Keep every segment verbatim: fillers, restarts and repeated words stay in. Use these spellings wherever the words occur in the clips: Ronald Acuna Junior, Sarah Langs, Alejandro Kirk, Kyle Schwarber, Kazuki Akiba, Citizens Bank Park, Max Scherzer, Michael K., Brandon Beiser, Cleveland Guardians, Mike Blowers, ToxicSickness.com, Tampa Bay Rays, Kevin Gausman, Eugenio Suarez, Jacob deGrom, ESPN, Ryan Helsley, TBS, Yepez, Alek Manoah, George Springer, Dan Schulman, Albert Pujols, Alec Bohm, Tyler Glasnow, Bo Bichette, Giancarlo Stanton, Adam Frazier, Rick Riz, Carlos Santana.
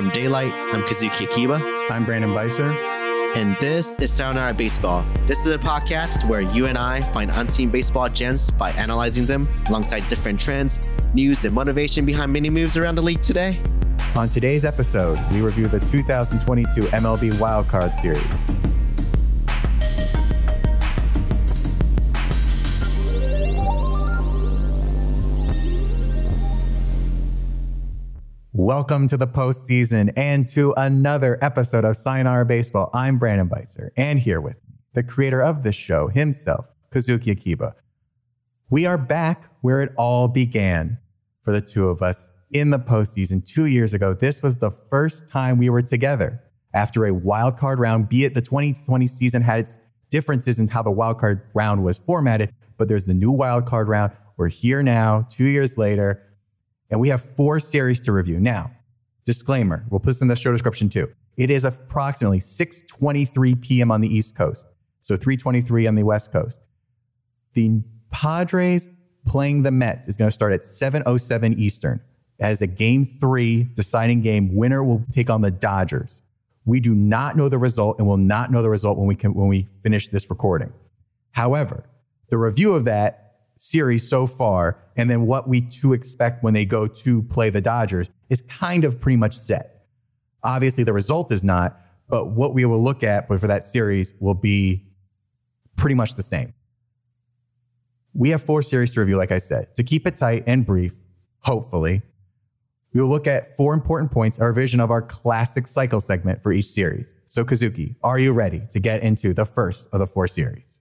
From Daylight, I'm Kazuki Akiba. I'm Brandon Beiser. And this is Sayonara Baseball. This is a podcast where you and I find unseen baseball gems by analyzing them alongside different trends, news, and motivation behind many moves around the league today. On today's episode, we review the two thousand twenty-two M L B Wildcard Series. Welcome to the postseason and to another episode of Sayonara Baseball. I'm Brandon Beiser, and here with me, the creator of the show himself, Kazuki Akiba. We are back where it all began for the two of us in the postseason two years ago. This was the first time we were together after a wild card round, be it the twenty twenty season had its differences in how the wild card round was formatted, but there's the new wild card round. We're here now, two years later. And we have four series to review. Now, disclaimer, we'll put this in the show description too. It is approximately six twenty-three p.m. on the East Coast, so three twenty-three on the West Coast. The Padres playing the Mets is going to start at seven oh seven Eastern. As a game three deciding game, winner will take on the Dodgers. We do not know the result and will not know the result when we can, when we finish this recording. However, the review of that series so far, and then what we to expect when they go to play the Dodgers is kind of pretty much set. Obviously, the result is not, but what we will look at for that series will be pretty much the same. We have four series to review, like I said. To keep it tight and brief, hopefully, we will look at four important points, our vision of our classic cycle segment for each series. So, Kazuki, are you ready to get into the first of the four series?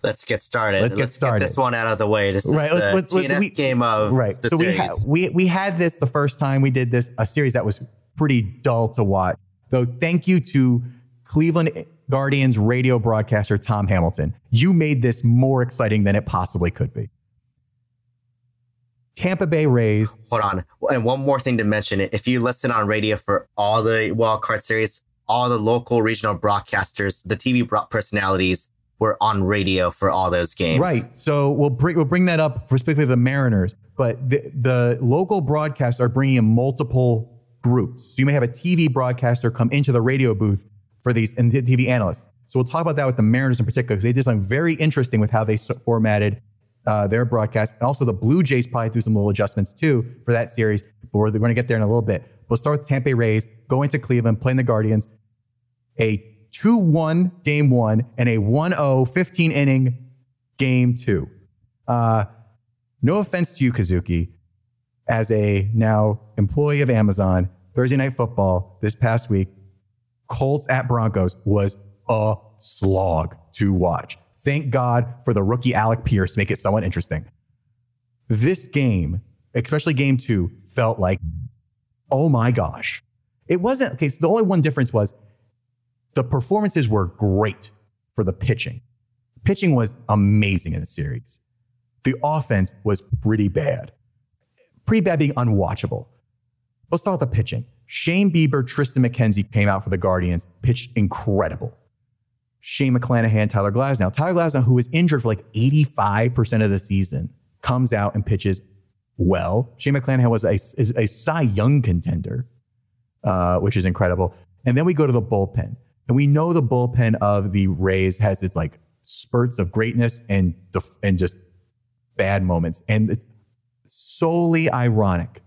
Let's get started. Let's get let's started. Get this one out of the way. This right. is let's, the let's, T N F we, game of right. the so series. We, ha- we, we had this the first time we did this, a series that was pretty dull to watch. Though thank you to Cleveland Guardians radio broadcaster Tom Hamilton. You made this more exciting than it possibly could be. Tampa Bay Rays. Hold on. And one more thing to mention. If you listen on radio for all the wild card series, all the local regional broadcasters, the T V personalities, we're on radio for all those games. Right. So we'll bring, we'll bring that up for specifically the Mariners, but the, the local broadcasts are bringing in multiple groups. So you may have a T V broadcaster come into the radio booth for these and the T V analysts. So we'll talk about that with the Mariners in particular, because they did something very interesting with how they formatted uh, their broadcast. And also the Blue Jays probably threw some little adjustments too for that series, but we're going to get there in a little bit. We'll start with Tampa Bay Rays, going to Cleveland, playing the Guardians. A two one game one and a one oh fifteen inning game two. Uh, no offense to you, Kazuki. As a now employee of Amazon, Thursday Night Football this past week, Colts at Broncos was a slog to watch. Thank God for the rookie Alec Pierce to make it somewhat interesting. This game, especially game two, felt like, oh my gosh. It wasn't, okay, so the only one difference was the performances were great for the pitching. Pitching was amazing in the series. The offense was pretty bad. Pretty bad being unwatchable. Let's start with the pitching. Shane Bieber, Triston McKenzie came out for the Guardians, pitched incredible. Shane McClanahan, Tyler Glasnow. Tyler Glasnow, who was injured for like eighty-five percent of the season, comes out and pitches well. Shane McClanahan was a, is a Cy Young contender, uh, which is incredible. And then we go to the bullpen. And we know the bullpen of the Rays has its like spurts of greatness and def- and just bad moments. And it's solely ironic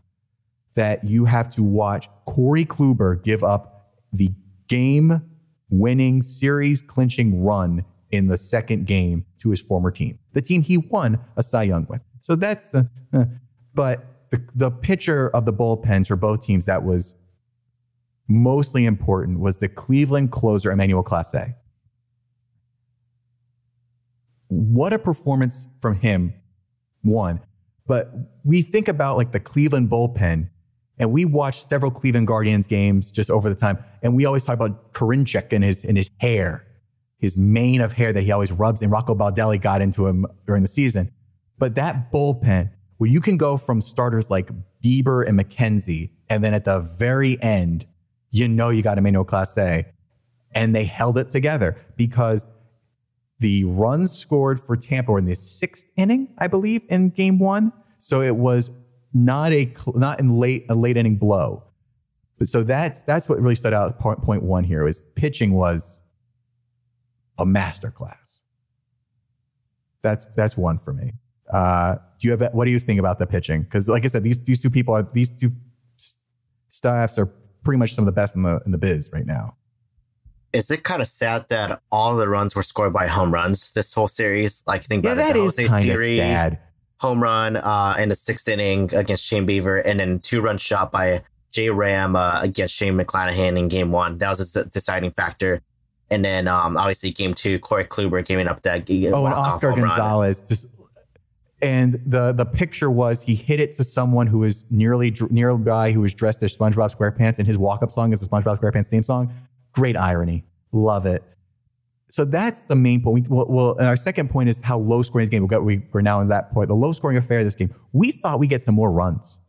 that you have to watch Corey Kluber give up the game-winning, series-clinching run in the second game to his former team, the team he won a Cy Young with. So that's the... Uh, but the, the pitcher of the bullpens for both teams that was... mostly important was the Cleveland closer, Emmanuel Clase. What a performance from him, one. But we think about like the Cleveland bullpen, and we watched several Cleveland Guardians games just over the time, and we always talk about Karinchak and his, and his hair, his mane of hair that he always rubs, and Rocco Baldelli got into him during the season. But that bullpen, where you can go from starters like Bieber and McKenzie, and then at the very end, you know you got Emmanuel Clase, and they held it together because the runs scored for Tampa were in the sixth inning, I believe, in game one. So it was not a not in late a late inning blow. But so that's that's what really stood out. Point, point one here is pitching was a masterclass. That's that's one for me. Uh, do you have what do you think about the pitching? Because like I said, these these two people are these two staffs are pretty much some of the best in the in the biz right now. Is it kind of sad that all the runs were scored by home runs this whole series? Like, think about yeah, it, that is kind of sad. Home run uh, in the sixth inning against Shane Bieber, and then two run shot by J. Ram uh, against Shane McClanahan in game one. That was a deciding factor. And then um, obviously game two, Corey Kluber giving up that. Oh, and Oscar Gonzalez. Just, and the the picture was he hit it to someone who was nearly near a guy who was dressed as SpongeBob SquarePants, and his walk up song is the SpongeBob SquarePants theme song. Great irony. Love it. So that's the main point. We, well, well, and our second point is how low scoring this game. We'll get, we, we're now in that point. The low scoring affair of this game. We thought we'd get some more runs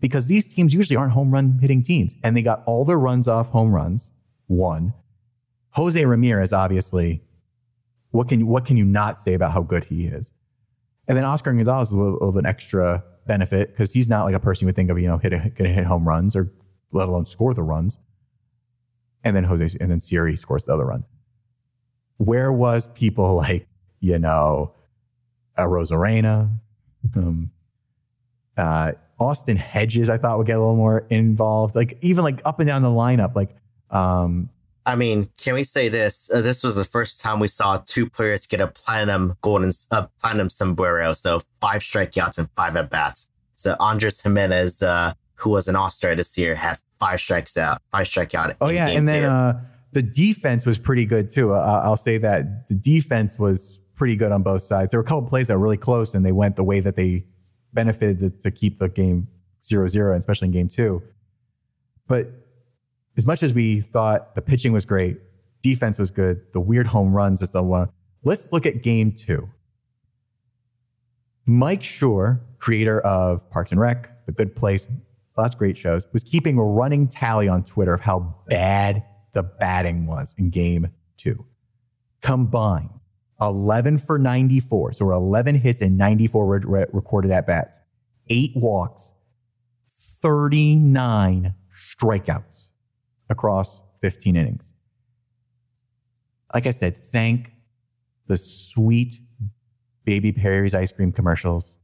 because these teams usually aren't home run hitting teams. And they got all their runs off home runs. One. Jose Ramirez, obviously. What can you, what can you not say about how good he is? And then Oscar Gonzalez is a little, a little bit an extra benefit because he's not like a person you would think of, you know, hit a, gonna hit home runs or let alone score the runs. And then Jose, and then Siri scores the other run. Where was people like, you know, uh, Rosarena, um, uh, Austin Hedges, I thought would get a little more involved. Like even like up and down the lineup. Like, um, I mean, can we say this? Uh, this was the first time we saw two players get a platinum golden, uh, platinum sombrero. So five strikeouts and five at bats. So Andres Jimenez, uh, who was an All-Star this year, had five strikes out, five strikeout. Oh yeah, and then uh, the defense was pretty good too. Uh, I'll say that the defense was pretty good on both sides. There were a couple of plays that were really close, and they went the way that they benefited to, to keep the game zero zero, especially in game two. But as much as we thought the pitching was great, defense was good, the weird home runs is the one. Let's look at game two. Mike Schur, creator of Parks and Rec, The Good Place, lots of great shows, was keeping a running tally on Twitter of how bad the batting was in game two. Combined, eleven for ninety-four. So we're eleven hits and ninety-four re- re- recorded at-bats. Eight walks, thirty-nine strikeouts across fifteen innings. Like I said, thank the sweet Baby Perry's ice cream commercials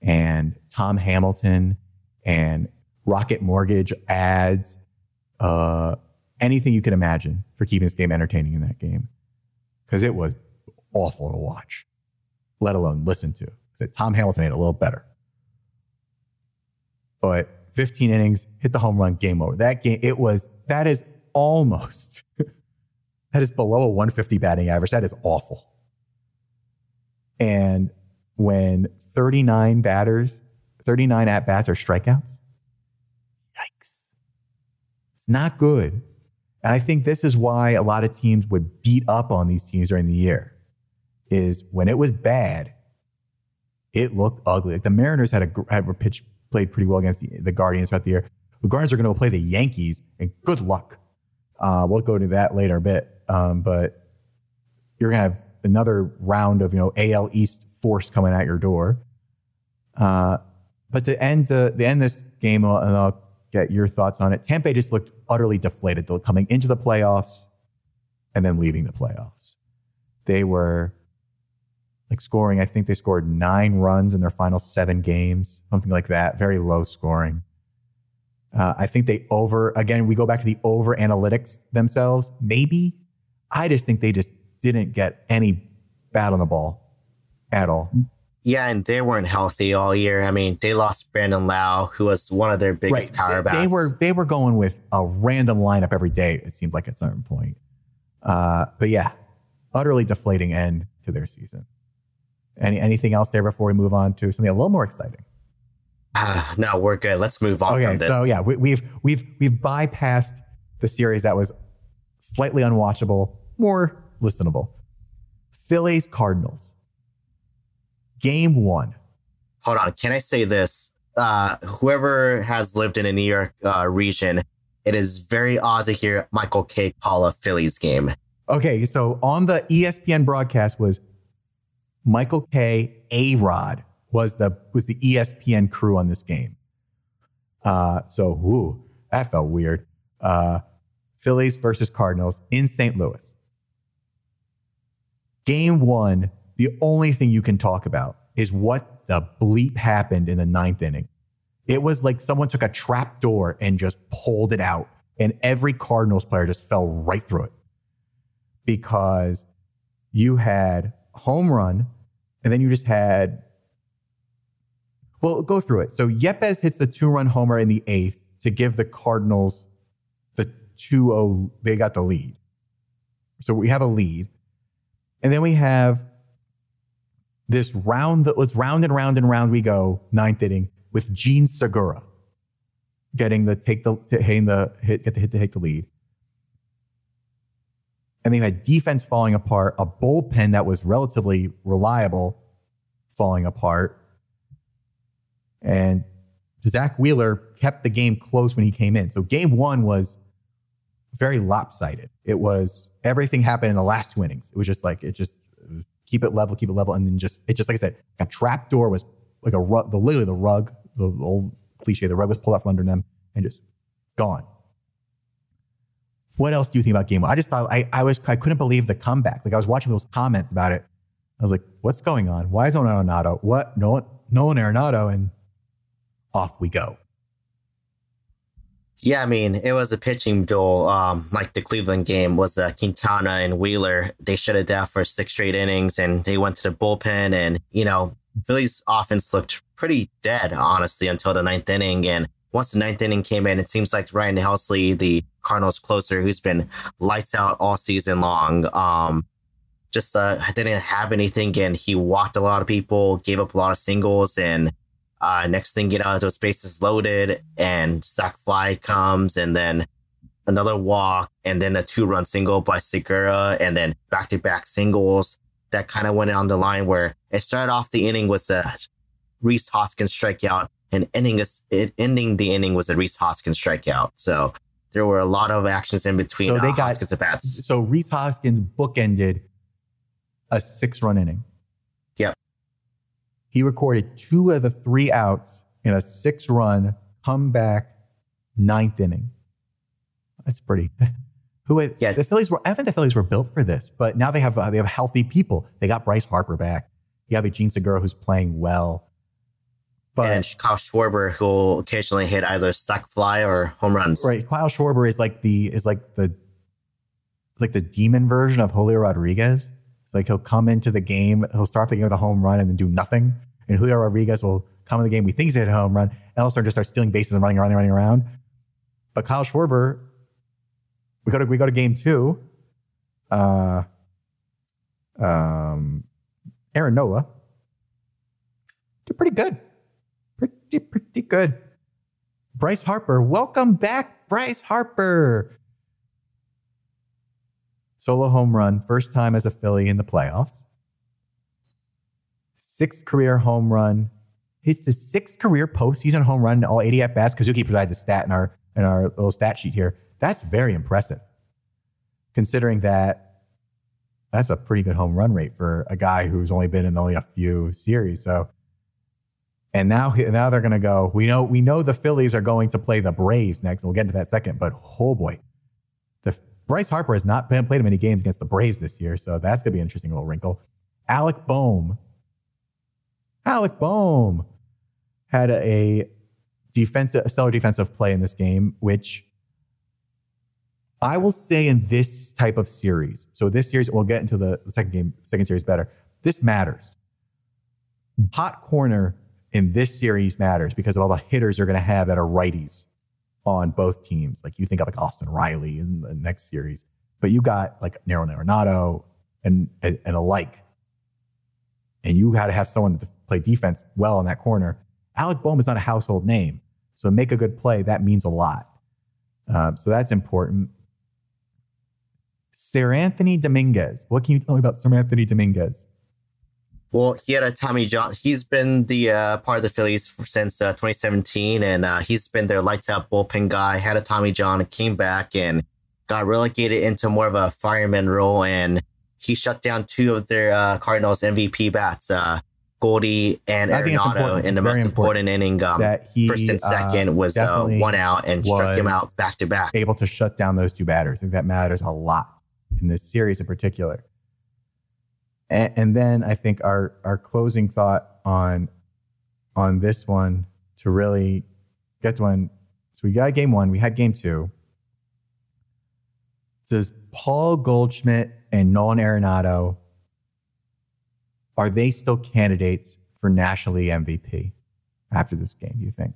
and Tom Hamilton and Rocket Mortgage ads, uh, anything you can imagine for keeping this game entertaining in that game. Because it was awful to watch, let alone listen to. So Tom Hamilton made it a little better. But fifteen innings, hit the home run, game over. That game, it was, that is almost, that is below a one fifty batting average. That is awful. And when thirty-nine batters, thirty-nine at-bats are strikeouts, yikes. It's not good. And I think this is why a lot of teams would beat up on these teams during the year, is when it was bad, it looked ugly. Like the Mariners had a had a pitch played pretty well against the, the Guardians throughout the year. The Guardians are going to go play the Yankees, and good luck. Uh, we'll go to that later a bit. Um, but you're going to have another round of, you know, A L East force coming at your door. Uh, But to end the, the end this game, uh, and I'll get your thoughts on it, Tampa just looked utterly deflated coming into the playoffs and then leaving the playoffs. They were like scoring, I think they scored nine runs in their final seven games, something like that, very low scoring. Uh, I think they over, again, we go back to the over analytics themselves, maybe. I just think they just didn't get any bat on the ball at all. Yeah, and they weren't healthy all year. I mean, they lost Brandon Lau, who was one of their biggest right. power they, bats. They were they were going with a random lineup every day, it seemed like at some point. Uh, but yeah, utterly deflating end to their season. Any Anything else there before we move on to something a little more exciting? Uh, no, we're good. Let's move on okay, from this. So yeah, we, we've we've we've bypassed the series that was slightly unwatchable, more listenable. Phillies Cardinals. Game one. Hold on. Can I say this? Uh, whoever has lived in a New York uh, region, it is very odd to hear Michael K. call a Phillies game. Okay. So on the E S P N broadcast was Michael K. A-Rod was the, was the E S P N crew on this game. Uh, so whoo, That felt weird. Uh, Phillies versus Cardinals in Saint Louis. Game one, the only thing you can talk about is what the bleep happened in the ninth inning. It was like someone took a trap door and just pulled it out, and every Cardinals player just fell right through it, because you had home run, and then you just had... Well, go through it. So Yepez hits the two-run homer in the eighth to give the Cardinals the two oh. They got the lead. So we have a lead. And then we have this round that was round and round and round we go, ninth inning, with Gene Segura getting the take the hitting the hit get the hit to take the lead. And then you had defense falling apart, a bullpen that was relatively reliable falling apart. And Zach Wheeler kept the game close when he came in. So game one was very lopsided. It was everything happened in the last two innings. It was just like, it just keep it level, keep it level. And then just, it just, like I said, a trap door was like a rug, the, literally the rug, the old cliche, the rug was pulled out from under them and just gone. What else do you think about game one? I just thought, I, I was, I couldn't believe the comeback. Like, I was watching people's comments about it. I was like, what's going on? Why is Nolan Arenado? What? Nolan, Nolan Arenado. And off we go. Yeah, I mean, it was a pitching duel. Um, like the Cleveland game was uh, Quintana and Wheeler. They shut it down for six straight innings, and they went to the bullpen. And, you know, Philly's offense looked pretty dead, honestly, until the ninth inning. And once the ninth inning came in, it seems like Ryan Helsley, the Cardinals closer, who's been lights out all season long, um, just uh, didn't have anything. And he walked a lot of people, gave up a lot of singles, and Uh, next thing you know, those bases loaded and sac fly comes, and then another walk, and then a two-run single by Segura, and then back-to-back singles. That kind of went on the line where it started off the inning with a Rhys Hoskins strikeout, and ending a, it, ending the inning was a Rhys Hoskins strikeout. So there were a lot of actions in between. So they uh, got Hoskins at bats. So Rhys Hoskins bookended a six-run inning. He recorded two of the three outs in a six-run comeback ninth inning. That's pretty. Who had, yeah. The Phillies were? I think the Phillies were built for this, but now they have uh, they have healthy people. They got Bryce Harper back. You have a Gene Segura who's playing well, but and Kyle Schwarber, who will occasionally hit either sac fly or home runs. Right, Kyle Schwarber is like the is like the like the demon version of Julio Rodriguez. Like, he'll come into the game, he'll start the game with a home run and then do nothing. And Julio Rodriguez will come in the game, we think he's hit a home run, and all of a sudden just start stealing bases and running around and running around. But Kyle Schwarber, we go to we go to game two. Uh, um, Aaron Nola did pretty good, pretty pretty good. Bryce Harper, welcome back, Bryce Harper. Solo home run, first time as a Philly in the playoffs. Sixth career home run. Hits the sixth career postseason home run in all eighty at-bats. Kazuki provided the stat in our, in our little stat sheet here. That's very impressive, considering that that's a pretty good home run rate for a guy who's only been in only a few series. So, and now, now they're going to go, we know, we know the Phillies are going to play the Braves next. We'll get into that in a second, but oh boy. Bryce Harper has not been, played many games against the Braves this year, so that's going to be an interesting little wrinkle. Alec Bohm. Alec Bohm had a, defensive, a stellar defensive play in this game, which I will say in this type of series, so this series, we'll get into the second game, second series better. This matters. Hot corner in this series matters because of all the hitters you're going to have that are righties on both teams. Like, you think of like Austin Riley in the next series, but you got like Nolan Arenado and, and and alike, and you had to have someone to play defense well in that corner. Alec Bohm is not a household name, so make a good play, that means a lot. Um, so that's important. Sir Anthony Dominguez. What can you tell me about Sir Anthony Dominguez? Well, he had a Tommy John. He's been the uh, part of the Phillies since uh, twenty seventeen, and uh, he's been their lights-out bullpen guy. Had a Tommy John, and came back, and got relegated into more of a fireman role. And he shut down two of their uh, Cardinals M V P bats, uh, Goldie and Arenado in the most important inning. Um, that he, first and second uh, was uh, one out and struck him out back to back. Able to shut down those two batters. I think that matters a lot in this series in particular. And, and then I think our our closing thought on on this one to really get to one. So we got game one. We had game two. Does Paul Goldschmidt and Nolan Arenado, are they still candidates for National League M V P after this game, do you think?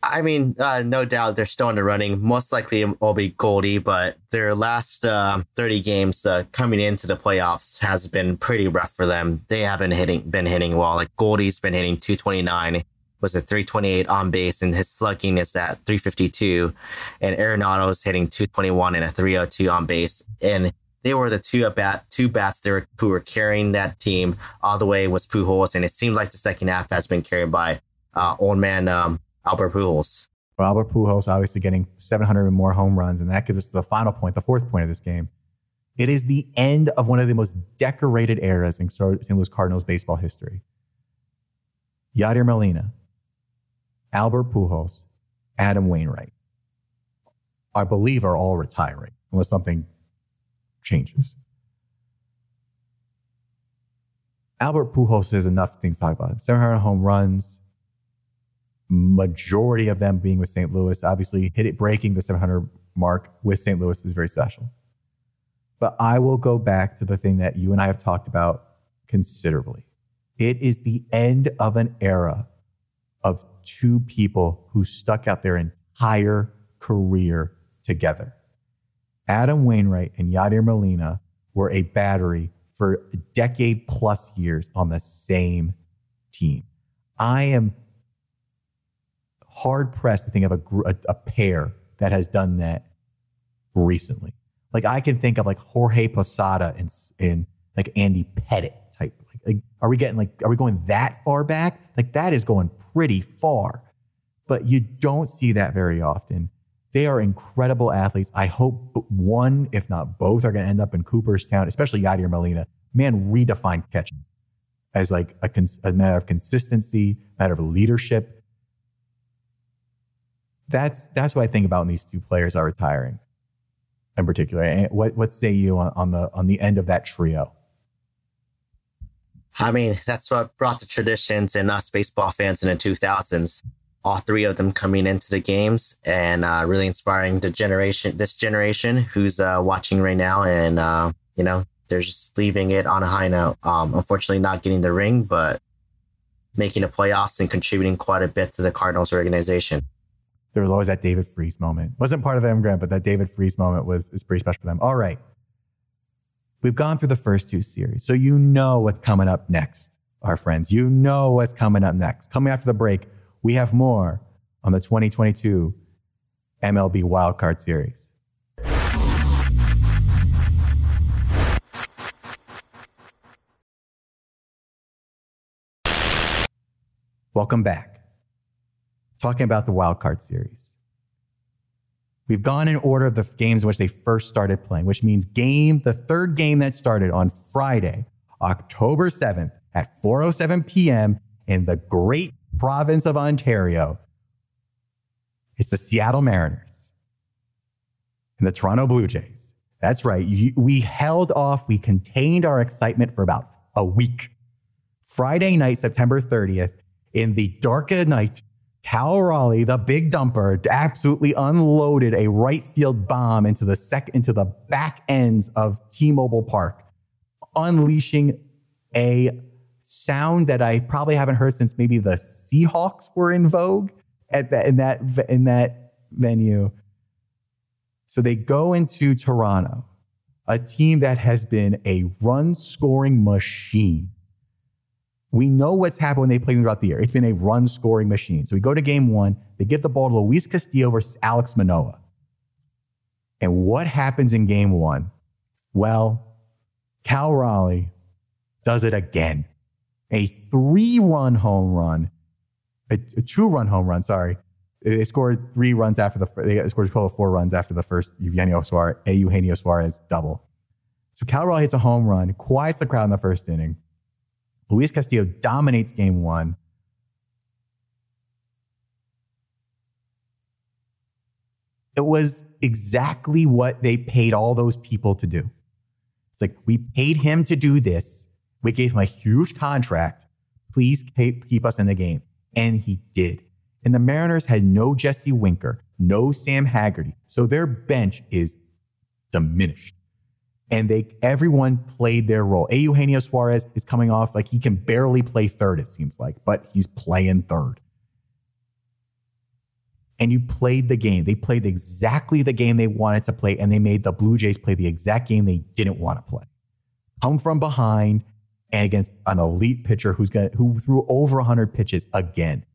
I mean, uh, no doubt they're still in the running. Most likely it will be Goldie, but their last uh, thirty games uh, coming into the playoffs has been pretty rough for them. They haven't hitting, been hitting well. Like Goldie's been hitting two twenty-nine, was a three twenty-eight on base, and his slugging is at three fifty-two. And Arenado's hitting two twenty-one and a three oh two on base. And they were the two bat, two bats there who were carrying that team all the way was Pujols, and it seemed like the second half has been carried by uh, old man um, Albert Pujols. Well, Albert Pujols obviously getting seven hundred and more home runs, and that gives us to the final point, the fourth point of this game. It is the end of one of the most decorated eras in Saint Louis Cardinals baseball history. Yadier Molina, Albert Pujols, Adam Wainwright, I believe, are all retiring unless something changes. Albert Pujols has enough things to talk about. seven hundred home runs, majority of them being with Saint Louis. Obviously, hit it breaking the seven hundred mark with Saint Louis is very special. But I will go back to the thing that you and I have talked about considerably. It is the end of an era of two people who stuck out their entire career together. Adam Wainwright and Yadier Molina were a battery for a decade plus years on the same team. I am hard pressed to think of a, a, a pair that has done that recently. Like I can think of like Jorge Posada and, and like Andy Pettitte type. Like, like, are we getting like, are we going that far back? Like that is going pretty far, but you don't see that very often. They are incredible athletes. I hope one, if not both, are going to end up in Cooperstown, especially Yadier Molina. Man, redefined catching as like a, cons- a matter of consistency, matter of leadership. That's that's what I think about when these two players are retiring, in particular. And what what say you on, on the on the end of that trio? I mean, that's what brought the traditions and us baseball fans in the two thousands. All three of them coming into the games and uh, really inspiring the generation, this generation who's uh, watching right now. And uh, you know, they're just leaving it on a high note. Um, unfortunately, not getting the ring, but making the playoffs and contributing quite a bit to the Cardinals organization. There was always that David Freese moment. Wasn't part of the M-Grant, but that David Freese moment was is pretty special for them. All right. We've gone through the first two series, so you know what's coming up next, our friends. You know what's coming up next. Coming after the break, we have more on the twenty twenty-two M L B Wildcard Series. Welcome back. Talking about the wild card series. We've gone in order of the games in which they first started playing, which means game, the third game that started on Friday, October seventh at four oh seven p.m. in the great province of Ontario. It's the Seattle Mariners and the Toronto Blue Jays. That's right. We held off. We contained our excitement for about a week. Friday night, September thirtieth, in the dark of night, Cal Raleigh, the big dumper, absolutely unloaded a right field bomb into the sec- into the back ends of T-Mobile Park, unleashing a sound that I probably haven't heard since maybe the Seahawks were in vogue at that in that in that venue. So they go into Toronto, a team that has been a run-scoring machine. We know what's happened when they play throughout the year. It's been a run-scoring machine. So we go to game one. They give the ball to Luis Castillo versus Alek Manoah. And what happens in game one? Well, Cal Raleigh does it again. A three-run home run, a, a two-run home run, sorry, They scored three runs after the they scored a total of four runs after the first Eugenio Suarez, a Eugenio Suarez double. So Cal Raleigh hits a home run, quiets the crowd in the first inning. Luis Castillo dominates game one. It was exactly what they paid all those people to do. It's like, we paid him to do this. We gave him a huge contract. Please keep us in the game. And he did. And the Mariners had no Jesse Winker, no Sam Haggerty. So their bench is diminished. And they everyone played their role. A. Eugenio Suarez is coming off like he can barely play third, it seems like, but he's playing third. And you played the game. They played exactly the game they wanted to play, and they made the Blue Jays play the exact game they didn't want to play. Come from behind and against an elite pitcher who's gonna, who threw over one hundred pitches again.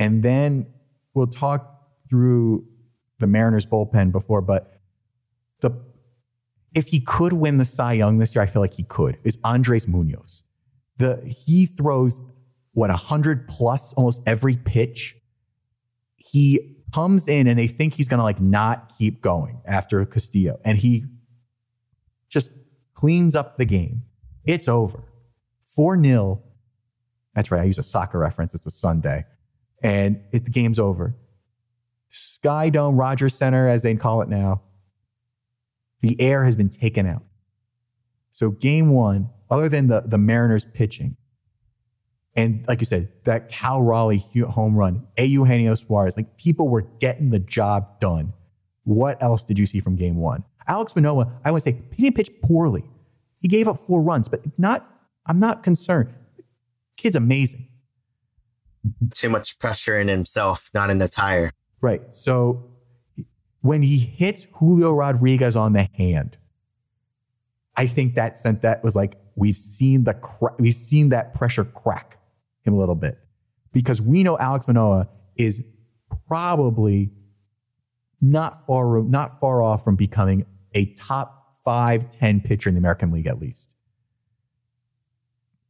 And then we'll talk through the Mariners bullpen before, but the if he could win the Cy Young this year, I feel like he could, is Andres Munoz. The, he throws, what, one hundred plus almost every pitch. He comes in and they think he's going to like not keep going after Castillo. And he just cleans up the game. It's over. four nil. That's right. I use a soccer reference. It's a Sunday. And it, the game's over. Sky Dome, Rogers Center, as they call it now. The air has been taken out. So game one, other than the, the Mariners pitching, and like you said, that Cal Raleigh home run, a Eugenio Suarez, like people were getting the job done. What else did you see from game one? Alek Manoah, I would say, he didn't pitch poorly. He gave up four runs, but not. I'm not concerned. Kid's amazing. Too much pressure in himself, not in the tire. Right, so when he hits Julio Rodriguez on the hand, I think that sent that was like, we've seen the cra- we've seen that pressure crack him a little bit, because we know Alek Manoah is probably not far not far off from becoming a top five, ten pitcher in the American League at least.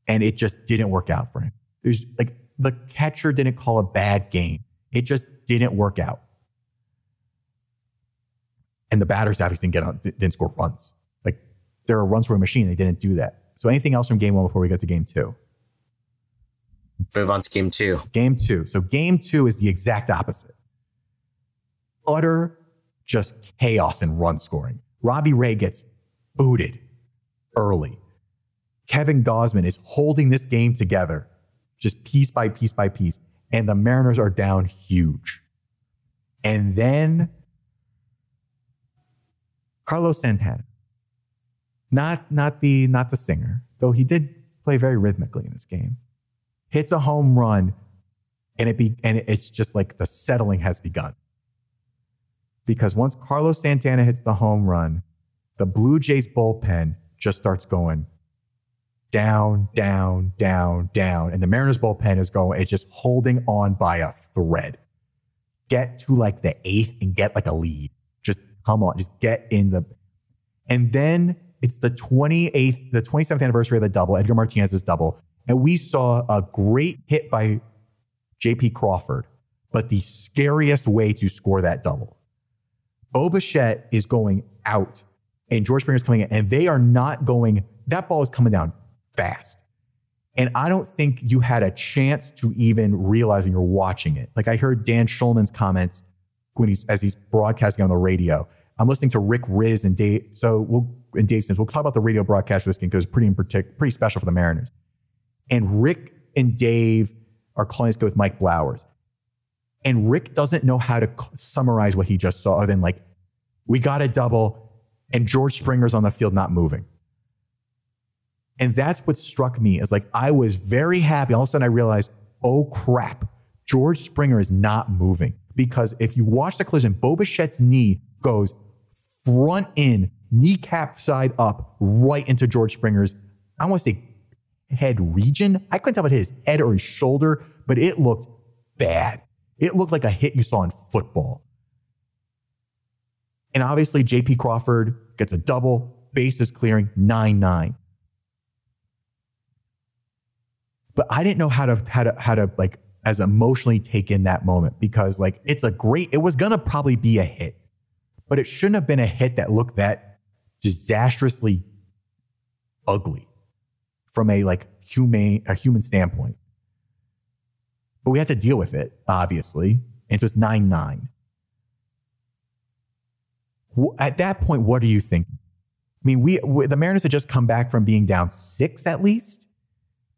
And it just didn't work out for him. There's like the catcher didn't call a bad game. It just didn't work out. And the batters obviously didn't get on, didn't score runs. Like they're a run scoring machine. They didn't do that. So anything else from game one before we get to game two? Move on to game two. Game two. So game two is the exact opposite. Utter just chaos in run scoring. Robbie Ray gets booted early. Kevin Gausman is holding this game together, just piece by piece by piece. And the Mariners are down huge. And then Carlos Santana. Not, not, the, not the singer, though he did play very rhythmically in this game. Hits a home run, and it be, and it's just like the settling has begun. Because once Carlos Santana hits the home run, the Blue Jays bullpen just starts going down, down, down, down. And the Mariners bullpen is going, it's just holding on by a thread. Get to like the eighth and get like a lead. Just come on, just get in the... And then... It's the twenty-eighth, the twenty-seventh anniversary of the double, Edgar Martinez's double. And we saw a great hit by J P. Crawford, but the scariest way to score that double. Bo Bichette is going out, and George Springer is coming in, and they are not going, that ball is coming down fast. And I don't think you had a chance to even realize when you're watching it. Like I heard Dan Schulman's comments when he's, as he's broadcasting on the radio. I'm listening to Rick Riz and Dave, so we'll, and Dave Sims. We'll talk about the radio broadcast for this game because it's pretty in partic- pretty special for the Mariners. And Rick and Dave are calling this go with Mike Blowers. And Rick doesn't know how to c- summarize what he just saw other than like, we got a double and George Springer's on the field not moving. And that's what struck me is like, I was very happy. All of a sudden I realized, oh crap, George Springer is not moving. Because if you watch the collision, Bo Bichette's knee goes front in, kneecap side up, right into George Springer's, I want to say head region. I couldn't tell if it hit his head or his shoulder, but it looked bad. It looked like a hit you saw in football. And obviously, J P. Crawford gets a double, bases clearing, nine nine. But I didn't know how to how to how to like as emotionally take in that moment, because like it's a great, it was going to probably be a hit, but it shouldn't have been a hit that looked that disastrously ugly from a like humane, a human standpoint. But we had to deal with it, obviously. And so it's nine nine. At that point, what do you think? I mean, we, we the Mariners had just come back from being down six at least.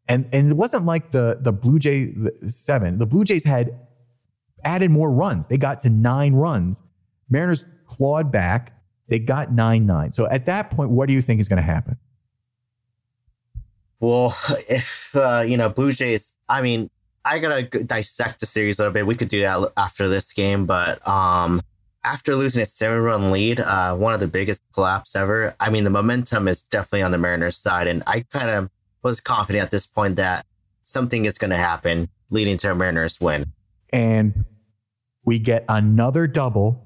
And and it wasn't like the, the Blue Jays, the seven. The Blue Jays had added more runs. They got to nine runs. Mariners clawed back. They got nine nine. So at that point, what do you think is going to happen? Well, if, uh, you know, Blue Jays, I mean, I got to dissect the series a little bit. We could do that after this game, but um, after losing a seven-run lead, uh, one of the biggest collapse ever, I mean, the momentum is definitely on the Mariners' side, and I kind of was confident at this point that something is going to happen leading to a Mariners win. And we get another double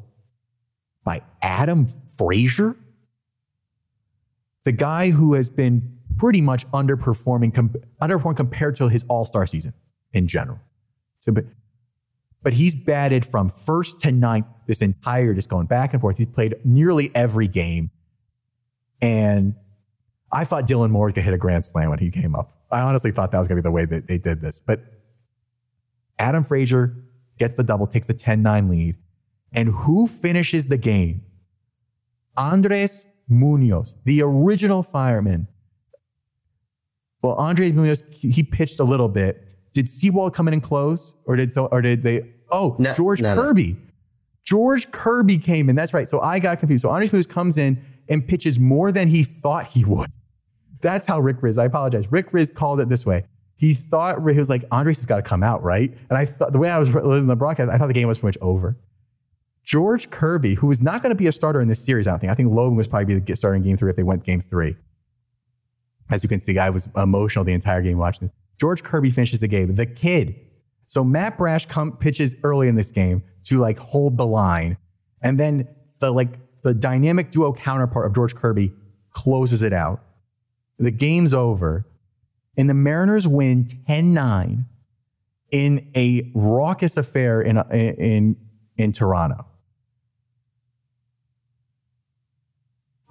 by Adam Frazier, the guy who has been pretty much underperforming, com- underperforming compared to his all-star season in general. So, but, but he's batted from first to ninth this entire, just going back and forth. He's played nearly every game. And I thought Dylan Moore could hit a grand slam when he came up. I honestly thought that was going to be the way that they did this. But Adam Frazier gets the double, takes the ten nine lead. And who finishes the game? Andres Munoz, the original fireman. Well, Andres Munoz, he pitched a little bit. Did Seawald come in and close, or did so, or did they? Oh, no, George no, Kirby. No. George Kirby came in. That's right. So I got confused. So Andres Munoz comes in and pitches more than he thought he would. That's how Rick Riz. I apologize. Rick Riz called it this way. He thought he was like Andres has got to come out, right? And I thought the way I was listening to the broadcast, I thought the game was pretty much over. George Kirby, who is not going to be a starter in this series, I don't think. I think Logan was probably be starting game three if they went game three. As you can see, I was emotional the entire game watching this. George Kirby finishes the game. The kid. So Matt Brash come, pitches early in this game to like hold the line. And then the like the dynamic duo counterpart of George Kirby closes it out. The game's over. And the Mariners win ten nine in a raucous affair in in in Toronto.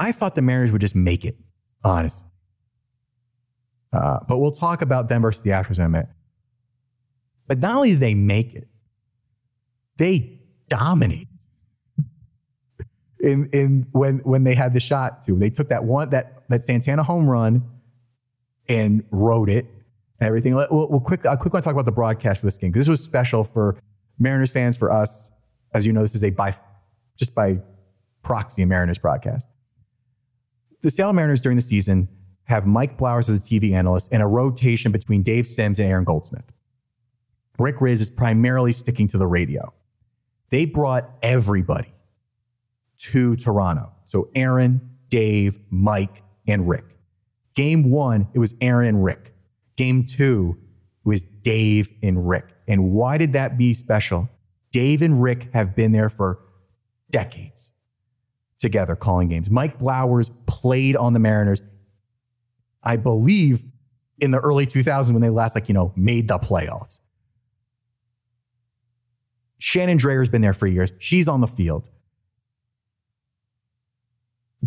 I thought the Mariners would just make it, honestly. Uh, but we'll talk about them versus the Astros in a minute. But not only did they make it, they dominated. In in when when they had the shot to, they took that one that that Santana home run and rode it and everything. Let, we'll, we'll quick I quickly want to talk about the broadcast for this game because this was special for Mariners fans, for us, as you know, this is a by just by proxy a Mariners broadcast. The Seattle Mariners during the season have Mike Blowers as a T V analyst and a rotation between Dave Sims and Aaron Goldsmith. Rick Riz is primarily sticking to the radio. They brought everybody to Toronto. So Aaron, Dave, Mike, and Rick. Game one, it was Aaron and Rick. Game two, it was Dave and Rick. And why did that be special? Dave and Rick have been there for decades together calling games. Mike Blowers played on the Mariners, I believe, in the early two thousands when they last, like, you know, made the playoffs. Shannon Dreher's been there for years. She's on the field.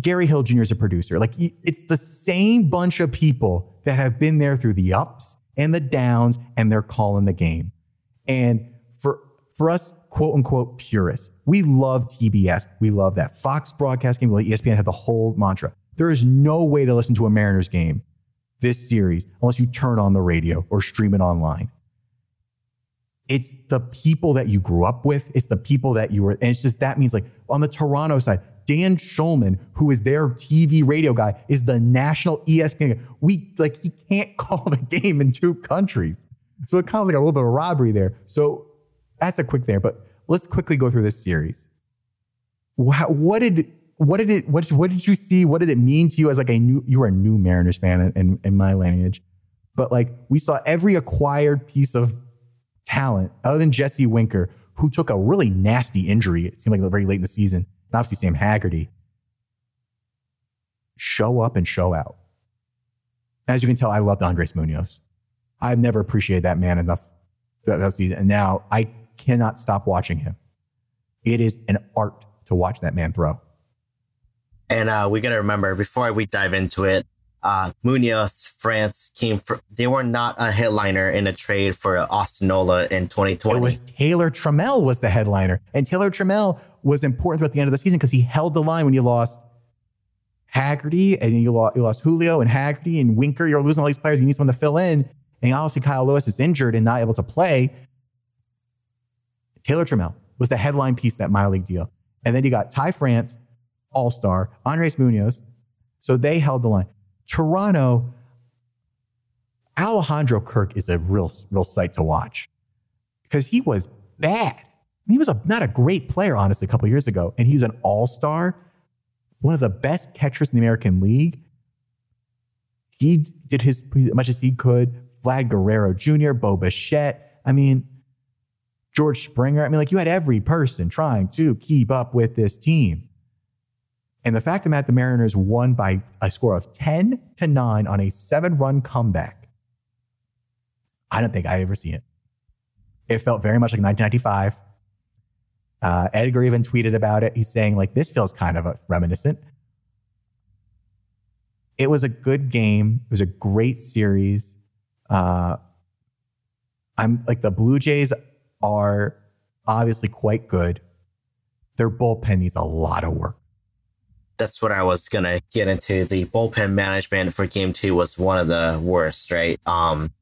Gary Hill Junior is a producer. Like, it's the same bunch of people that have been there through the ups and the downs, and they're calling the game. And for, for us, quote unquote, purists, we love T B S. We love that. Fox broadcast game, E S P N had the whole mantra. There is no way to listen to a Mariners game this series unless you turn on the radio or stream it online. It's the people that you grew up with. It's the people that you were, and it's just, that means like on the Toronto side, Dan Schulman, who is their T V radio guy, is the national E S P N guy. We like, he can't call the game in two countries. So it kind of like a little bit of robbery there. So that's a quick there, but let's quickly go through this series. Wow, what did, What did it? What, what did you see? What did it mean to you as like a new? You are a new Mariners fan in, in, in my lineage, but like we saw every acquired piece of talent other than Jesse Winker, who took a really nasty injury. It seemed like very late in the season, and obviously Sam Haggerty show up and show out. As you can tell, I loved Andres Munoz. I've never appreciated that man enough that, that season. And now I cannot stop watching him. It is an art to watch that man throw. And uh, we got to remember, before we dive into it, uh, Munoz, France, came for, they were not a headliner in a trade for Austin Nola in twenty twenty. It was Taylor Trammell was the headliner. And Taylor Trammell was important throughout the end of the season because he held the line when you lost Haggerty and you lost, you lost Julio and Haggerty and Winker. You're losing all these players. You need someone to fill in. And obviously Kyle Lewis is injured and not able to play. Taylor Trammell was the headline piece of that minor league deal. And then you got Ty France, all-star, Andres Munoz. So they held the line. Toronto, Alejandro Kirk is a real, real sight to watch because he was bad. He was a, not a great player, honestly, a couple of years ago. And he's an all-star, one of the best catchers in the American League. He did his as much as he could. Vlad Guerrero Junior, Bo Bichette. I mean, George Springer. I mean, like, you had every person trying to keep up with this team. And the fact that the Mariners won by a score of ten to nine on a seven-run comeback, I don't think I ever see it. It felt very much like nineteen ninety-five. Uh, Edgar even tweeted about it. He's saying, like, this feels kind of reminiscent. It was a good game. It was a great series. Uh, I'm like, the Blue Jays are obviously quite good. Their bullpen needs a lot of work. That's what I was going to get into. The bullpen management for game two was one of the worst, right? Um,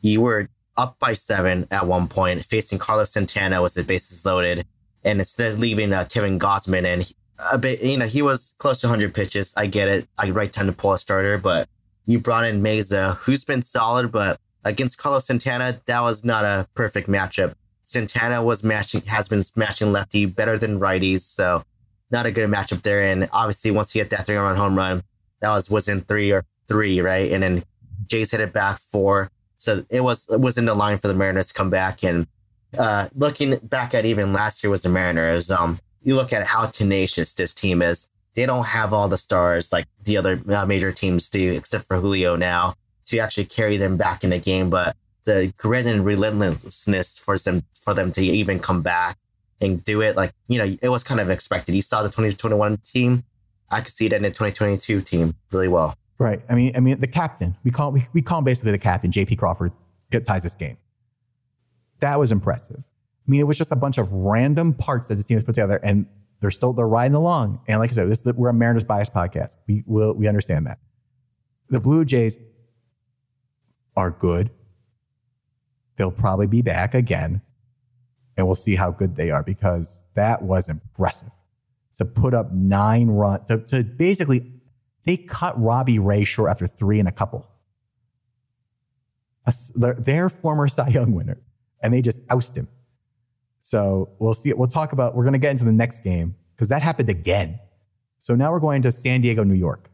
you were up by seven at one point, facing Carlos Santana with the bases loaded. And instead of leaving uh, Kevin Gausman, and he, a bit, you know, he was close to one hundred pitches. I get it. I right time to pull a starter, but you brought in Meza, who's been solid, but against Carlos Santana, that was not a perfect matchup. Santana was matching, has been matching lefty better than righties. So, not a good matchup there. And obviously, once you hit that three-run home run, that was within three or three, right? And then Jays hit it back four. So it was it was in the line for the Mariners to come back. And uh, looking back at even last year with the Mariners, um, you look at how tenacious this team is. They don't have all the stars like the other uh, major teams do, except for Julio now, to actually carry them back in the game. But the grit and relentlessness for them, for them to even come back and do it, like, you know, it was kind of expected. You saw the twenty twenty-one team. I could see that in the twenty twenty-two team really well. Right. I mean, I mean, the captain, we call, we, we call him basically the captain, J P. Crawford, ties this game. That was impressive. I mean, it was just a bunch of random parts that this team has put together, and they're still, they're riding along. And like I said, this, we're a Mariners bias podcast. We will, we understand that. The Blue Jays are good. They'll probably be back again. And we'll see how good they are, because that was impressive to put up nine runs. To, to basically, they cut Robbie Ray short after three and a couple. A, their, their former Cy Young winner, and they just oust him. So we'll see. We'll talk about. We're going to get into the next game because that happened again. So now we're going to San Diego, New York.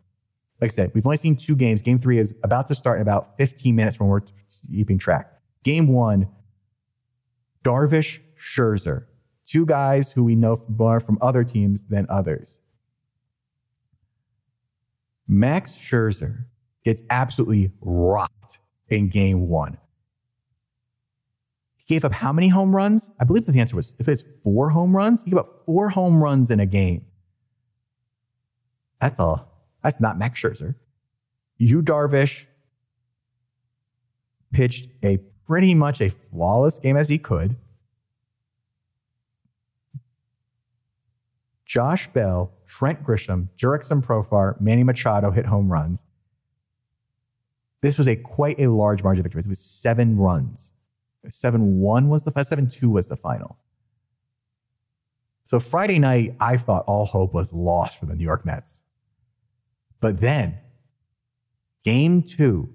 Like I said, we've only seen two games. Game three is about to start in about fifteen minutes when we're keeping track. Game one, Darvish. Scherzer, two guys who we know more from other teams than others. Max Scherzer gets absolutely rocked in game one. He gave up how many home runs? I believe that the answer was, if it's four home runs, he gave up four home runs in a game. That's all. That's not Max Scherzer. Yu Darvish pitched a pretty much a flawless game as he could. Josh Bell, Trent Grisham, Jurickson Profar, Manny Machado hit home runs. This was a quite a large margin of victory. It was seven runs. seven one was the seven two was the final. So Friday night, I thought all hope was lost for the New York Mets. But then, game two,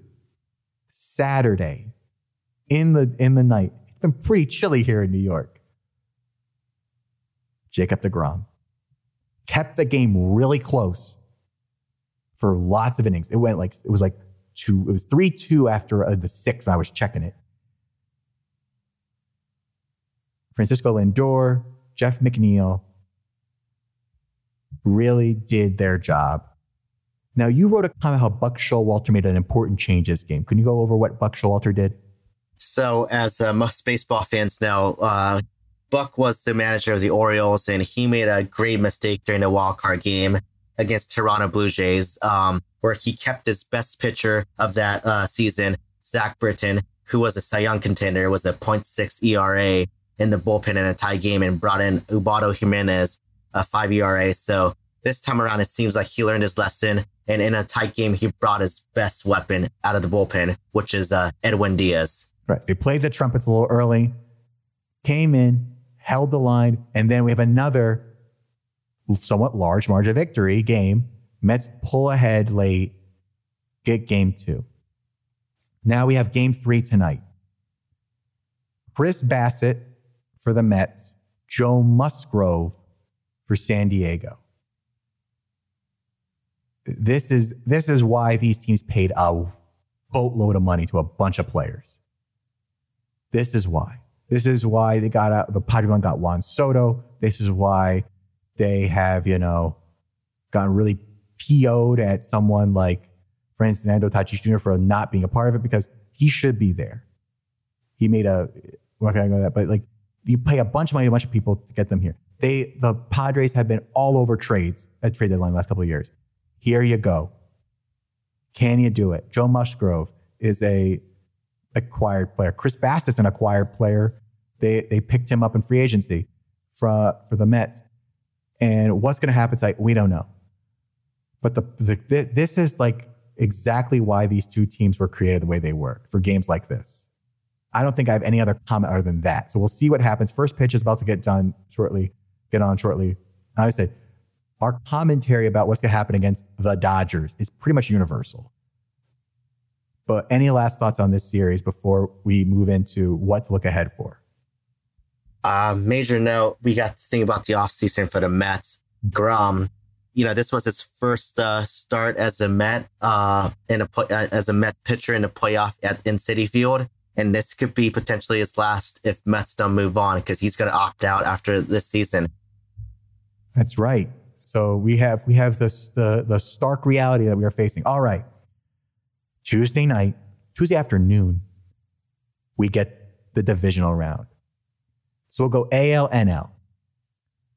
Saturday, in the in the night. It's been pretty chilly here in New York. Jacob deGrom kept the game really close for lots of innings. It went like, it was like two, it was three two after uh, the sixth, I was checking it. Francisco Lindor, Jeff McNeil really did their job. Now, you wrote a comment how Buck Showalter made an important change this game. Can you go over what Buck Showalter did? So as uh, most baseball fans know, uh, Buck was the manager of the Orioles, and he made a great mistake during the wild card game against Toronto Blue Jays, um, where he kept his best pitcher of that uh, season, Zach Britton, who was a Cy Young contender, was a point six E R A in the bullpen in a tie game, and brought in Ubaldo Jimenez, a five E R A. So this time around, it seems like he learned his lesson. And in a tight game, he brought his best weapon out of the bullpen, which is uh, Edwin Diaz. Right. They played the trumpets a little early, came in, held the line, and then we have another somewhat large margin of victory game. Mets pull ahead late, get game two. Now we have game three tonight. Chris Bassett for the Mets, Joe Musgrove for San Diego. This is this is why these teams paid a boatload of money to a bunch of players. This is why. This is why they got out, the Padres got Juan Soto. This is why they have, you know, gotten really P O'd at someone like Fernando Tatis Junior for not being a part of it, because he should be there. He made a, where can I go with that? But like, you pay a bunch of money to a bunch of people to get them here. They, the Padres have been all over trades at trade deadline the last couple of years. Here you go. Can you do it? Joe Musgrove is a acquired player. Chris Bassett's an acquired player. They they picked him up in free agency for, for the Mets. And what's going to happen tonight? We don't know. But the, the this is like exactly why these two teams were created the way they were for games like this. I don't think I have any other comment other than that. So we'll see what happens. First pitch is about to get done shortly. Get on shortly. Like I said, our commentary about what's going to happen against the Dodgers is pretty much universal. But any last thoughts on this series before we move into what to look ahead for? Uh, major note, we got to think about the offseason for the Mets. Grom, you know, this was his first uh, start as a Met uh, in a as a Met pitcher in a playoff at in Citi Field. And this could be potentially his last if Mets don't move on, because he's going to opt out after this season. That's right. So we have we have this, the the stark reality that we are facing. All right. Tuesday night, Tuesday afternoon, we get the divisional round. So we'll go A L N L.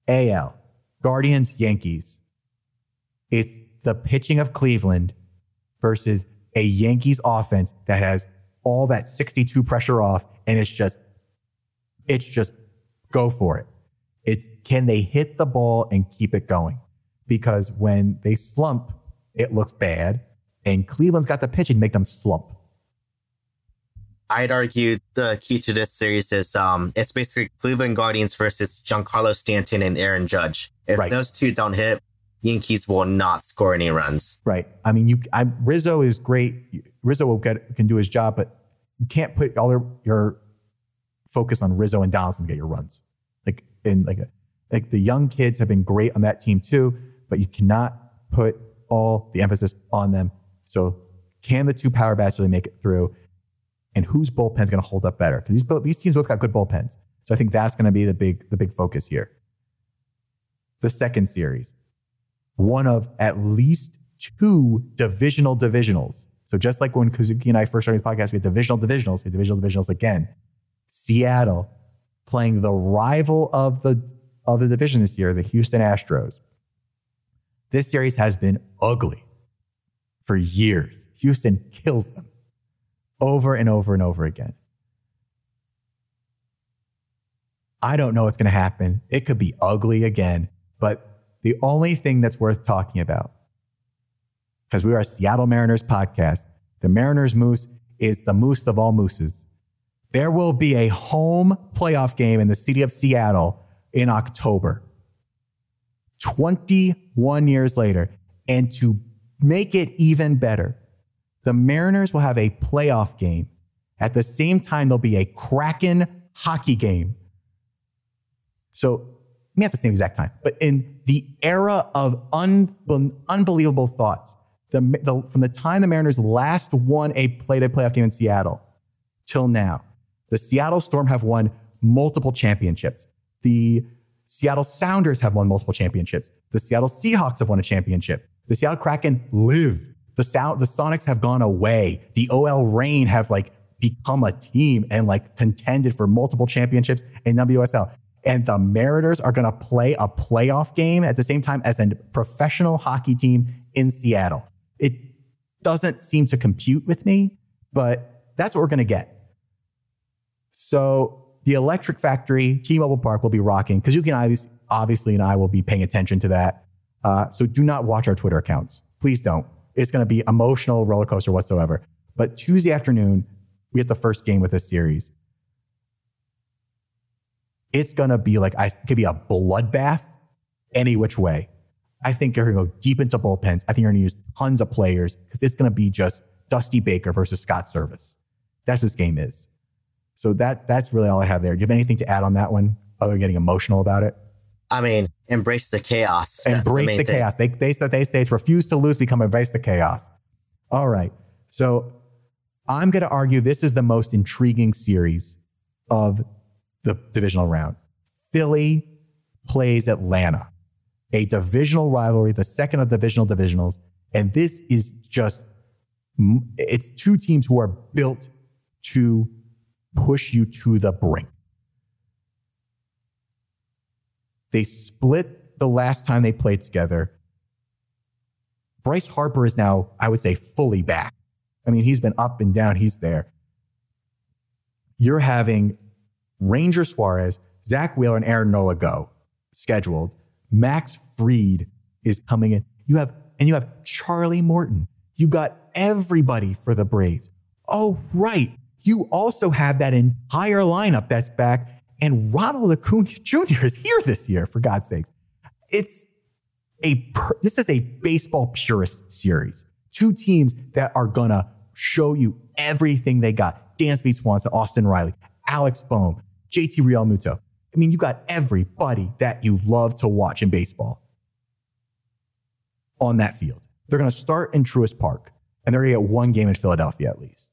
A L, Guardians, Yankees. It's the pitching of Cleveland versus a Yankees offense that has all that sixty-two pressure off, and it's just, it's just go for it. It's can they hit the ball and keep it going? Because when they slump, it looks bad. And Cleveland's got the pitching to make them slump. I'd argue the key to this series is um, it's basically Cleveland Guardians versus Giancarlo Stanton and Aaron Judge. If right. those two don't hit, Yankees will not score any runs. Right. I mean, you. I, Rizzo is great. Rizzo will get, can do his job, but you can't put all their, your focus on Rizzo and Donaldson to get your runs. Like in like a, like the young kids have been great on that team too, but you cannot put all the emphasis on them. So can the two power bats really make it through? And whose bullpen's going to hold up better? Because these, these teams both got good bullpens. So I think that's going to be the big the big focus here. The second series, one of at least two divisional divisionals. So just like when Kazuki and I first started this podcast, we had divisional divisionals, we had divisional divisionals again. Seattle playing the rival of the, of the division this year, the Houston Astros. This series has been ugly for years. Houston kills them over and over and over again. I don't know what's going to happen. It could be ugly again, but the only thing that's worth talking about, because we are a Seattle Mariners podcast, the Mariners Moose is the moose of all mooses. There will be a home playoff game in the city of Seattle in October, twenty-one years later, and to make it even better, the Mariners will have a playoff game. At the same time, there'll be a Kraken hockey game. So, not at the same exact time, but in the era of un- unbelievable thoughts, the, the, from the time the Mariners last won a play-to playoff game in Seattle till now, the Seattle Storm have won multiple championships. The Seattle Sounders have won multiple championships. The Seattle Seahawks have won a championship. The Seattle Kraken live. The sound, the Sonics have gone away. The O L Reign have like become a team and like contended for multiple championships in W S L. And the Mariners are going to play a playoff game at the same time as a professional hockey team in Seattle. It doesn't seem to compute with me, but that's what we're going to get. So the Electric Factory, T-Mobile Park will be rocking. Kazuki and I, obviously, and I will be paying attention to that. Uh, so do not watch our Twitter accounts. Please don't. It's going to be emotional roller coaster whatsoever. But Tuesday afternoon, we get the first game with this series. It's going to be like, I could be a bloodbath any which way. I think you're going to go deep into bullpens. I think you're going to use tons of players because it's going to be just Dusty Baker versus Scott Service. That's what this game is. So that that's really all I have there. Do you have anything to add on that one other than getting emotional about it? I mean, embrace the chaos. That's embrace the, the chaos. They, they, said, they say it's refuse to lose, become embrace the chaos. All right. So I'm going to argue this is the most intriguing series of the divisional round. Philly plays Atlanta, a divisional rivalry, the second of divisional divisionals. And this is just, it's two teams who are built to push you to the brink. They split the last time they played together. Bryce Harper is now, I would say, fully back. I mean, he's been up and down. He's there. You're having Ranger Suarez, Zach Wheeler, and Aaron Nola go scheduled. Max Fried is coming in. You have, and you have Charlie Morton. You got everybody for the Braves. Oh, right. You also have that entire lineup that's back, and Ronald Acuna Junior is here this year, for God's sakes. It's a, this is a baseball purist series. Two teams that are going to show you everything they got. Dansby Swanson, Austin Riley, Alex Bohm, J T Realmuto. I mean, you got everybody that you love to watch in baseball on that field. They're going to start in Truist Park, and they're going to get one game in Philadelphia at least.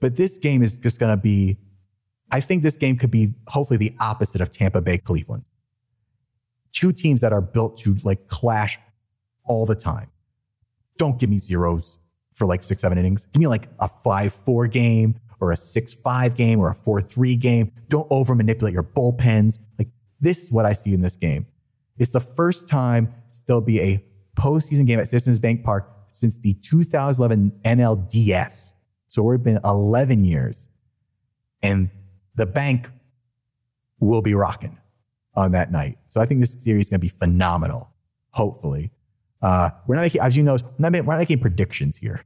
But this game is just going to be, I think this game could be hopefully the opposite of Tampa Bay, Cleveland. Two teams that are built to like clash all the time. Don't give me zeros for like six, seven innings. Give me like a five four game or a six five game or a four three game. Don't over manipulate your bullpens. Like, this is what I see in this game. It's the first time there'll be a postseason game at Citizens Bank Park since the two thousand eleven N L D S. So we've been eleven years, and the bank will be rocking on that night. So I think this series is going to be phenomenal, hopefully. Uh, we're not making, as you know, we're not making predictions here.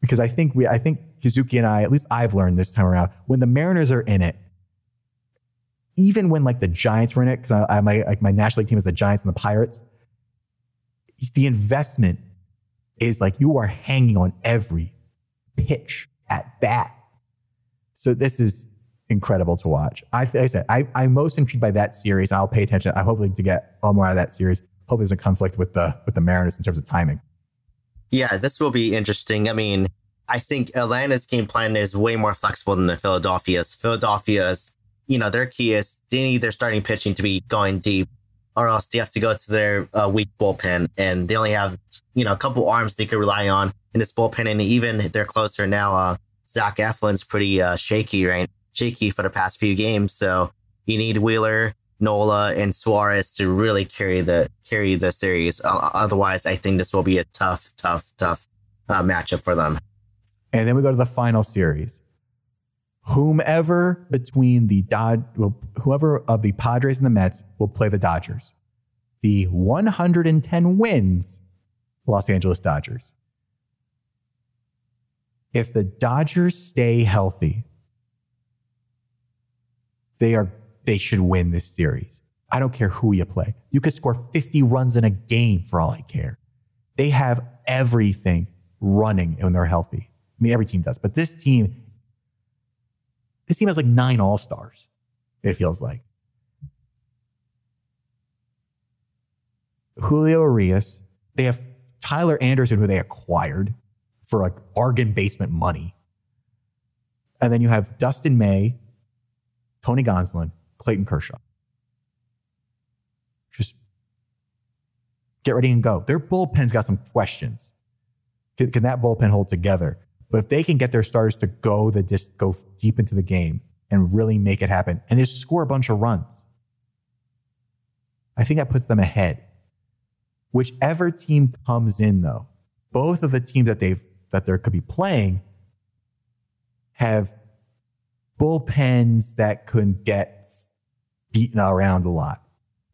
Because I think we, I think Kazuki and I, at least I've learned this time around, when the Mariners are in it, even when like the Giants were in it, because I, I, my, like my National League team is the Giants and the Pirates, the investment is like you are hanging on every pitch at bat. So this is incredible to watch. I, like I said, I, I'm most intrigued by that series, and I'll pay attention. I'm hoping to get all more out of that series. Hopefully there's a conflict with the with the Mariners in terms of timing. Yeah, this will be interesting. I mean, I think Atlanta's game plan is way more flexible than Philadelphia's. Philadelphia's, you know, their key is they need their starting pitching to be going deep, or else they have to go to their uh, weak bullpen, and they only have, you know, a couple arms they could rely on in this bullpen, and even they're closer now. Uh, Zach Eflin's pretty uh, shaky, right? Shaky for the past few games, so you need Wheeler, Nola, and Suarez to really carry the carry the series. Uh, otherwise, I think this will be a tough, tough, tough uh, matchup for them. And then we go to the final series. Whomever between the Dod- whoever of the Padres and the Mets will play the Dodgers. The one hundred ten wins Los Angeles Dodgers. If the Dodgers stay healthy, they are they should win this series. I don't care who you play. You could score fifty runs in a game for all I care. They have everything running when they're healthy. I mean, every team does, but this team This team has like nine all-stars, it feels like. Julio Rodriguez. They have Tyler Anderson, who they acquired for like bargain basement money. And then you have Dustin May, Tony Gonsolin, Clayton Kershaw. Just get ready and go. Their bullpen's got some questions. Can, can that bullpen hold together? But if they can get their stars to go the dis- go deep into the game and really make it happen and just score a bunch of runs, I think that puts them ahead. Whichever team comes in, though, both of the teams that they've that they could be playing have bullpens that could get beaten around a lot.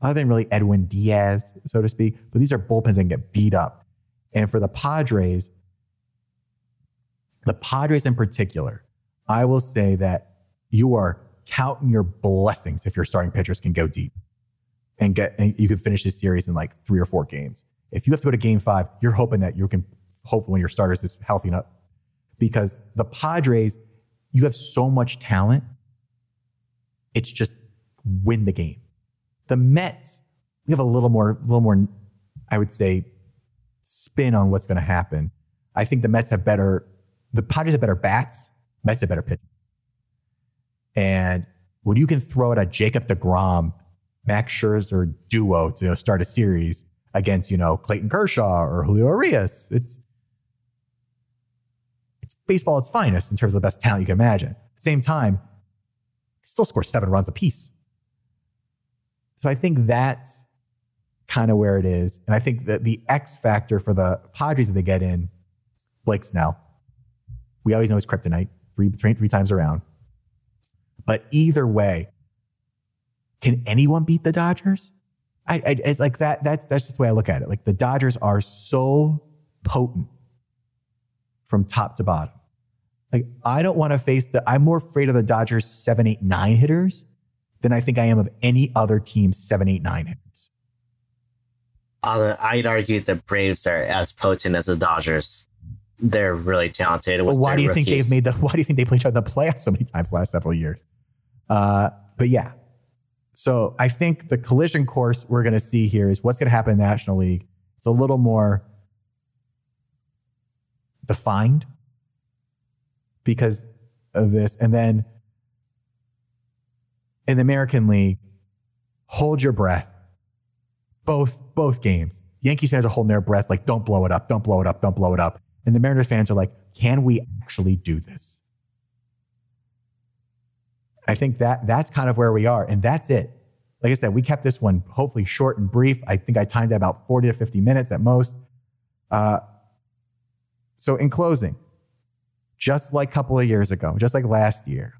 Other than really Edwin Diaz, so to speak, but these are bullpens that can get beat up. And for the Padres, the Padres in particular, I will say that you are counting your blessings if your starting pitchers can go deep and get, and you can finish this series in like three or four games. If you have to go to game five, you're hoping that you can, hopefully when your starters is healthy enough, because the Padres, you have so much talent. It's just win the game. The Mets, we have a little more, little more, I would say, spin on what's going to happen. I think the Mets have better, the Padres have better bats, Mets have better pitching. And when you can throw at a Jacob deGrom, Max Scherzer duo to, you know, start a series against, you know, Clayton Kershaw or Julio Arias, it's it's baseball at its finest in terms of the best talent you can imagine. At the same time, still score seven runs apiece. So I think that's kind of where it is. And I think that the X factor for the Padres that they get in, Blake Snell. We always know it's kryptonite, three, three, three times around. But either way, can anyone beat the Dodgers? I, I it's like that. That's that's just the way I look at it. Like the Dodgers are so potent from top to bottom. Like I don't want to face the. I'm more afraid of the Dodgers seven, eight, nine hitters than I think I am of any other team's seven, eight, nine hitters. Although I'd argue the Braves are as potent as the Dodgers. They're really talented. Well, why do you rookies. think they've made the? Why do you think they played each other in the playoffs so many times the last several years? Uh, but yeah. So I think the collision course we're going to see here is what's going to happen in the National League. It's a little more defined because of this. And then in the American League, hold your breath. Both both games. Yankees fans are holding their breath like, don't blow it up, don't blow it up, don't blow it up. And the Mariners fans are like, can we actually do this? I think that that's kind of where we are. And that's it. Like I said, we kept this one hopefully short and brief. I think I timed it about forty to fifty minutes at most. Uh, so in closing, just like a couple of years ago, just like last year,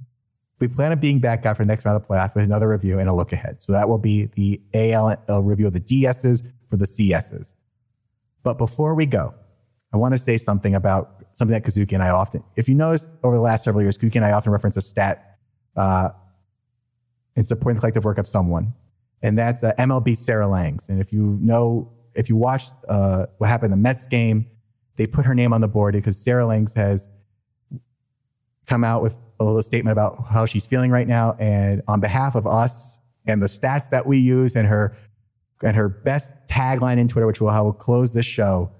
we plan on being back after the next round of the playoffs with another review and a look ahead. So that will be the A L review of the D S's for the C S's. But before we go, I want to say something about something that Kazuki and I often, if you notice over the last several years, Kazuki and I often reference a stat Uh, and supporting the collective work of someone. And that's uh, M L B Sarah Langs. And if you know, if you watched uh, what happened in the Mets game, they put her name on the board because Sarah Langs has come out with a little statement about how she's feeling right now. And on behalf of us and the stats that we use and her, and her best tagline in Twitter, which will, will close this show,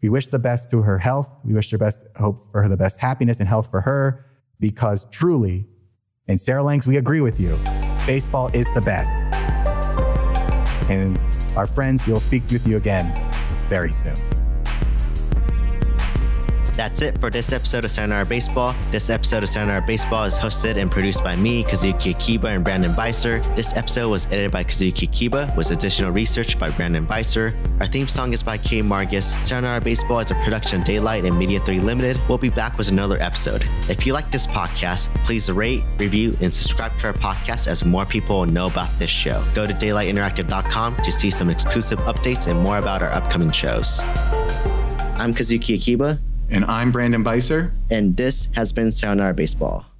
we wish the best to her health. We wish her best hope for her, the best happiness and health for her, because truly, and Sarah Langs, we agree with you. Baseball is the best. And our friends, we'll speak with you again very soon. That's it for this episode of Sayonara Baseball. This episode of Sayonara Baseball is hosted and produced by me, Kazuki Akiba, and Brandon Beiser. This episode was edited by Kazuki Akiba, with additional research by Brandon Beiser. Our theme song is by K. Margus. Sayonara Baseball is a production of Daylight and Media three Limited. We'll be back with another episode. If you like this podcast, please rate, review, and subscribe to our podcast as more people will know about this show. Go to daylight interactive dot com to see some exclusive updates and more about our upcoming shows. I'm Kazuki Akiba. And I'm Brandon Beiser. And this has been Sayonara Baseball.